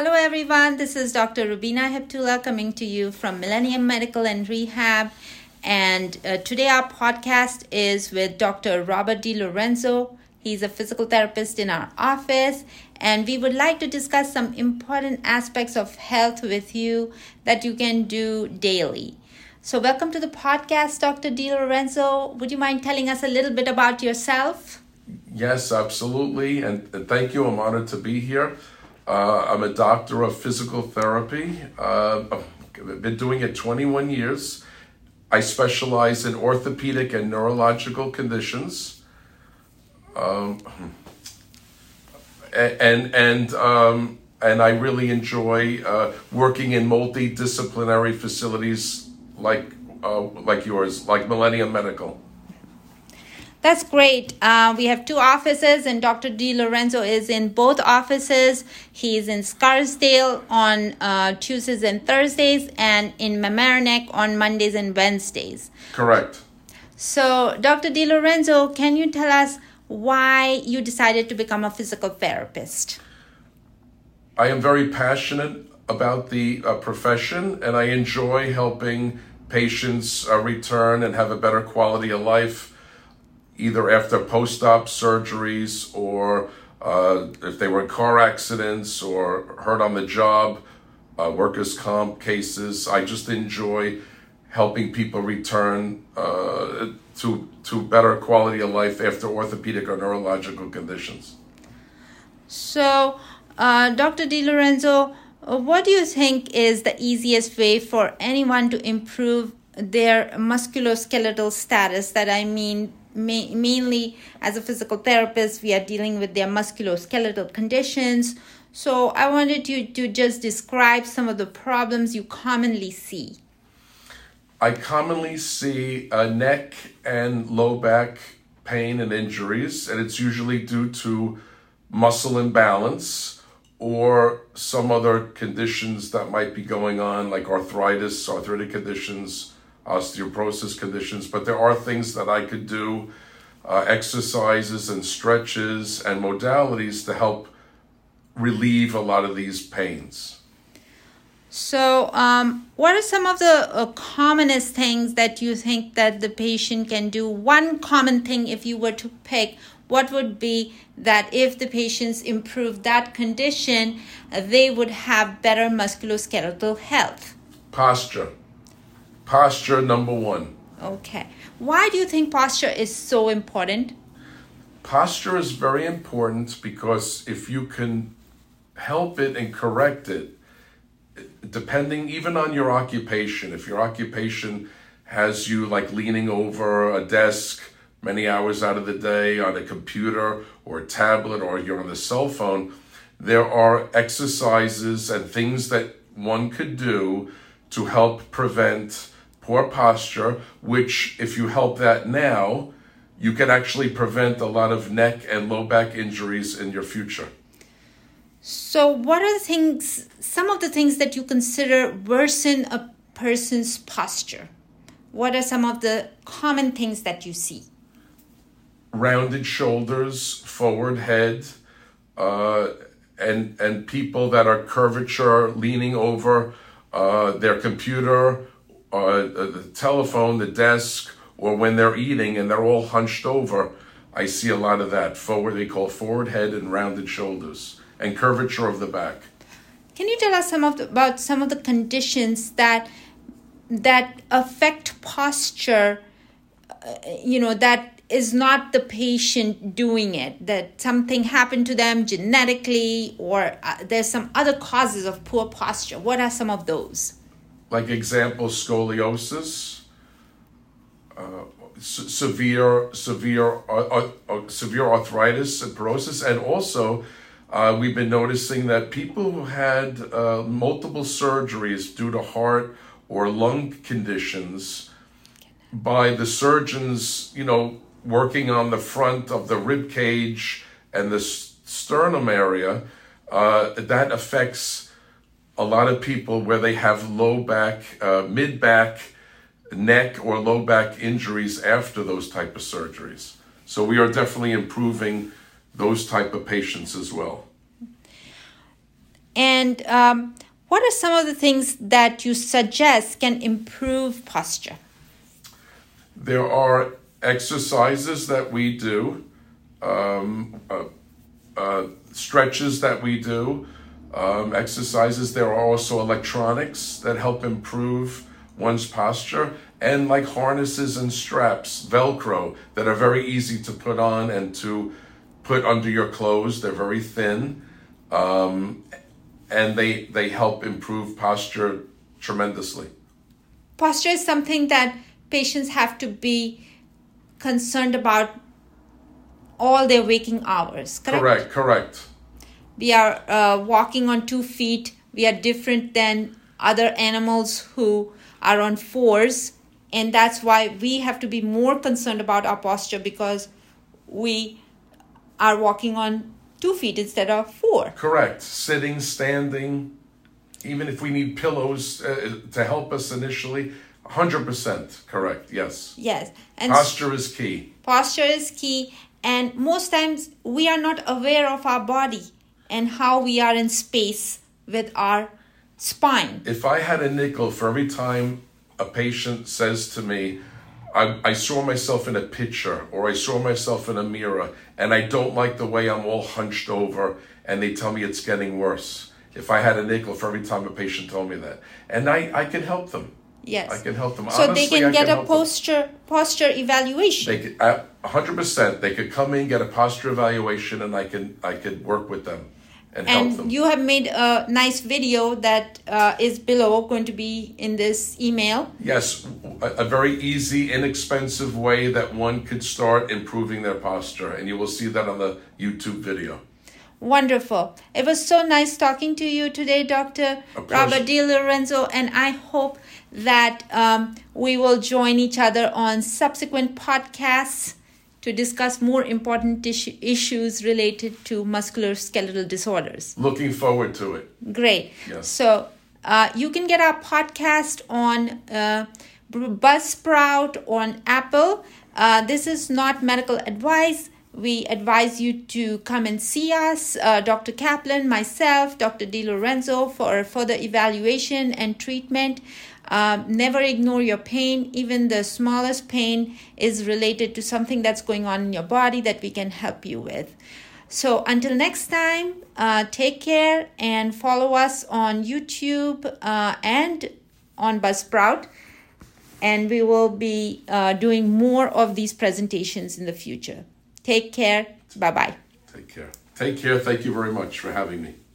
Hello everyone, this is Dr. Rubina Heptulla coming to you from Millennium Medical and Rehab, and today our podcast is with Dr. Robert DiLorenzo. He's a physical therapist in our office, and we would like to discuss some important aspects of health with you that you can do daily. So welcome to the podcast, Dr. DiLorenzo. Would you mind telling us a little bit about yourself? Yes, absolutely, and thank you. I'm honored to be here. I'm a doctor of physical therapy. I've been doing it 21 years. I specialize in orthopedic and neurological conditions. And I really enjoy working in multidisciplinary facilities like yours, like Millennium Medical. That's great. We have two offices, and Dr. DiLorenzo is in both offices. He is in Scarsdale on Tuesdays and Thursdays, and in Mamaroneck on Mondays and Wednesdays. Correct. So, Dr. DiLorenzo, can you tell us why you decided to become a physical therapist? I am very passionate about the profession, and I enjoy helping patients return and have a better quality of life, either after post-op surgeries or if they were in car accidents or hurt on the job, workers' comp cases. I just enjoy helping people return to better quality of life after orthopedic or neurological conditions. So, Dr. DiLorenzo, what do you think is the easiest way for anyone to improve their musculoskeletal status? That I mean, mainly as a physical therapist, we are dealing with their musculoskeletal conditions. So I wanted you to just describe some of the problems you commonly see. I commonly see neck and low back pain and injuries, and it's usually due to muscle imbalance or some other conditions that might be going on, like arthritis, arthritic conditions, osteoporosis conditions. But there are things that I could do, exercises and stretches and modalities to help relieve a lot of these pains. So what are some of the commonest things that you think that the patient can do? One common thing, if you were to pick, what would be that if the patients improve that condition, they would have better musculoskeletal health? Posture. Posture, number one. Okay. Why do you think posture is so important? Posture is very important because if you can help it and correct it, depending even on your occupation, if your occupation has you like leaning over a desk many hours out of the day on a computer or a tablet, or you're on the cell phone, there are exercises and things that one could do to help prevent poor posture, which if you help that now, you can actually prevent a lot of neck and low back injuries in your future. So what are the things, some of the things that you consider worsen a person's posture? What are some of the common things that you see? Rounded shoulders, forward head, and people that are curvature, leaning over their computer, the telephone, the desk, or when they're eating and they're all hunched over. I see a lot of that. They call forward head and rounded shoulders and curvature of the back. Can you tell us about some of the conditions that affect posture, that is not the patient doing it, that something happened to them genetically, or there's some other causes of poor posture? What are some of those? Like example, scoliosis, severe arthritis and psoriasis, and also we've been noticing that people who had multiple surgeries due to heart or lung conditions, by the surgeons, working on the front of the rib cage and the sternum area, that affects a lot of people where they have low back, mid back, neck, or low back injuries after those type of surgeries. So we are definitely improving those type of patients as well. And And what are some of the things that you suggest can improve posture? There are exercises that we do, stretches that we do, exercises. There are also electronics that help improve one's posture, and like harnesses and straps, Velcro, that are very easy to put on and to put under your clothes. They're very thin, and they help improve posture tremendously. Posture is something that patients have to be concerned about all their waking hours, correct? Correct. We are walking on 2 feet. We are different than other animals who are on fours. And that's why we have to be more concerned about our posture, because we are walking on 2 feet instead of 4. Correct. Sitting, standing, even if we need pillows to help us initially, 100% correct, yes. Yes. And posture is key. Posture is key. And most times we are not aware of our body and how we are in space with our spine. If I had a nickel for every time a patient says to me, I saw myself in a picture, or I saw myself in a mirror, and I don't like the way I'm all hunched over, and they tell me it's getting worse. If I had a nickel for every time a patient told me that. And I can help them. Yes. I can help them. So honestly, they can get a posture evaluation. They could, 100%. They could come in, get a posture evaluation, and I could work with them and help them. And you have made a nice video that is below, going to be in this email. Yes, a very easy, inexpensive way that one could start improving their posture. And you will see that on the YouTube video. Wonderful. It was so nice talking to you today, Dr. Robert DiLorenzo, and I hope that we will join each other on subsequent podcasts to discuss more important issues related to musculoskeletal disorders. Looking forward to it. Great. Yes. So you can get our podcast on Buzzsprout, on Apple. This is not medical advice. We advise you to come and see us, Dr. Kaplan, myself, Dr. DiLorenzo, for further evaluation and treatment. Never ignore your pain. Even the smallest pain is related to something that's going on in your body that we can help you with. So until next time, take care and follow us on YouTube and on Buzzsprout. And we will be doing more of these presentations in the future. Take care. Bye-bye. Take care. Thank you very much for having me.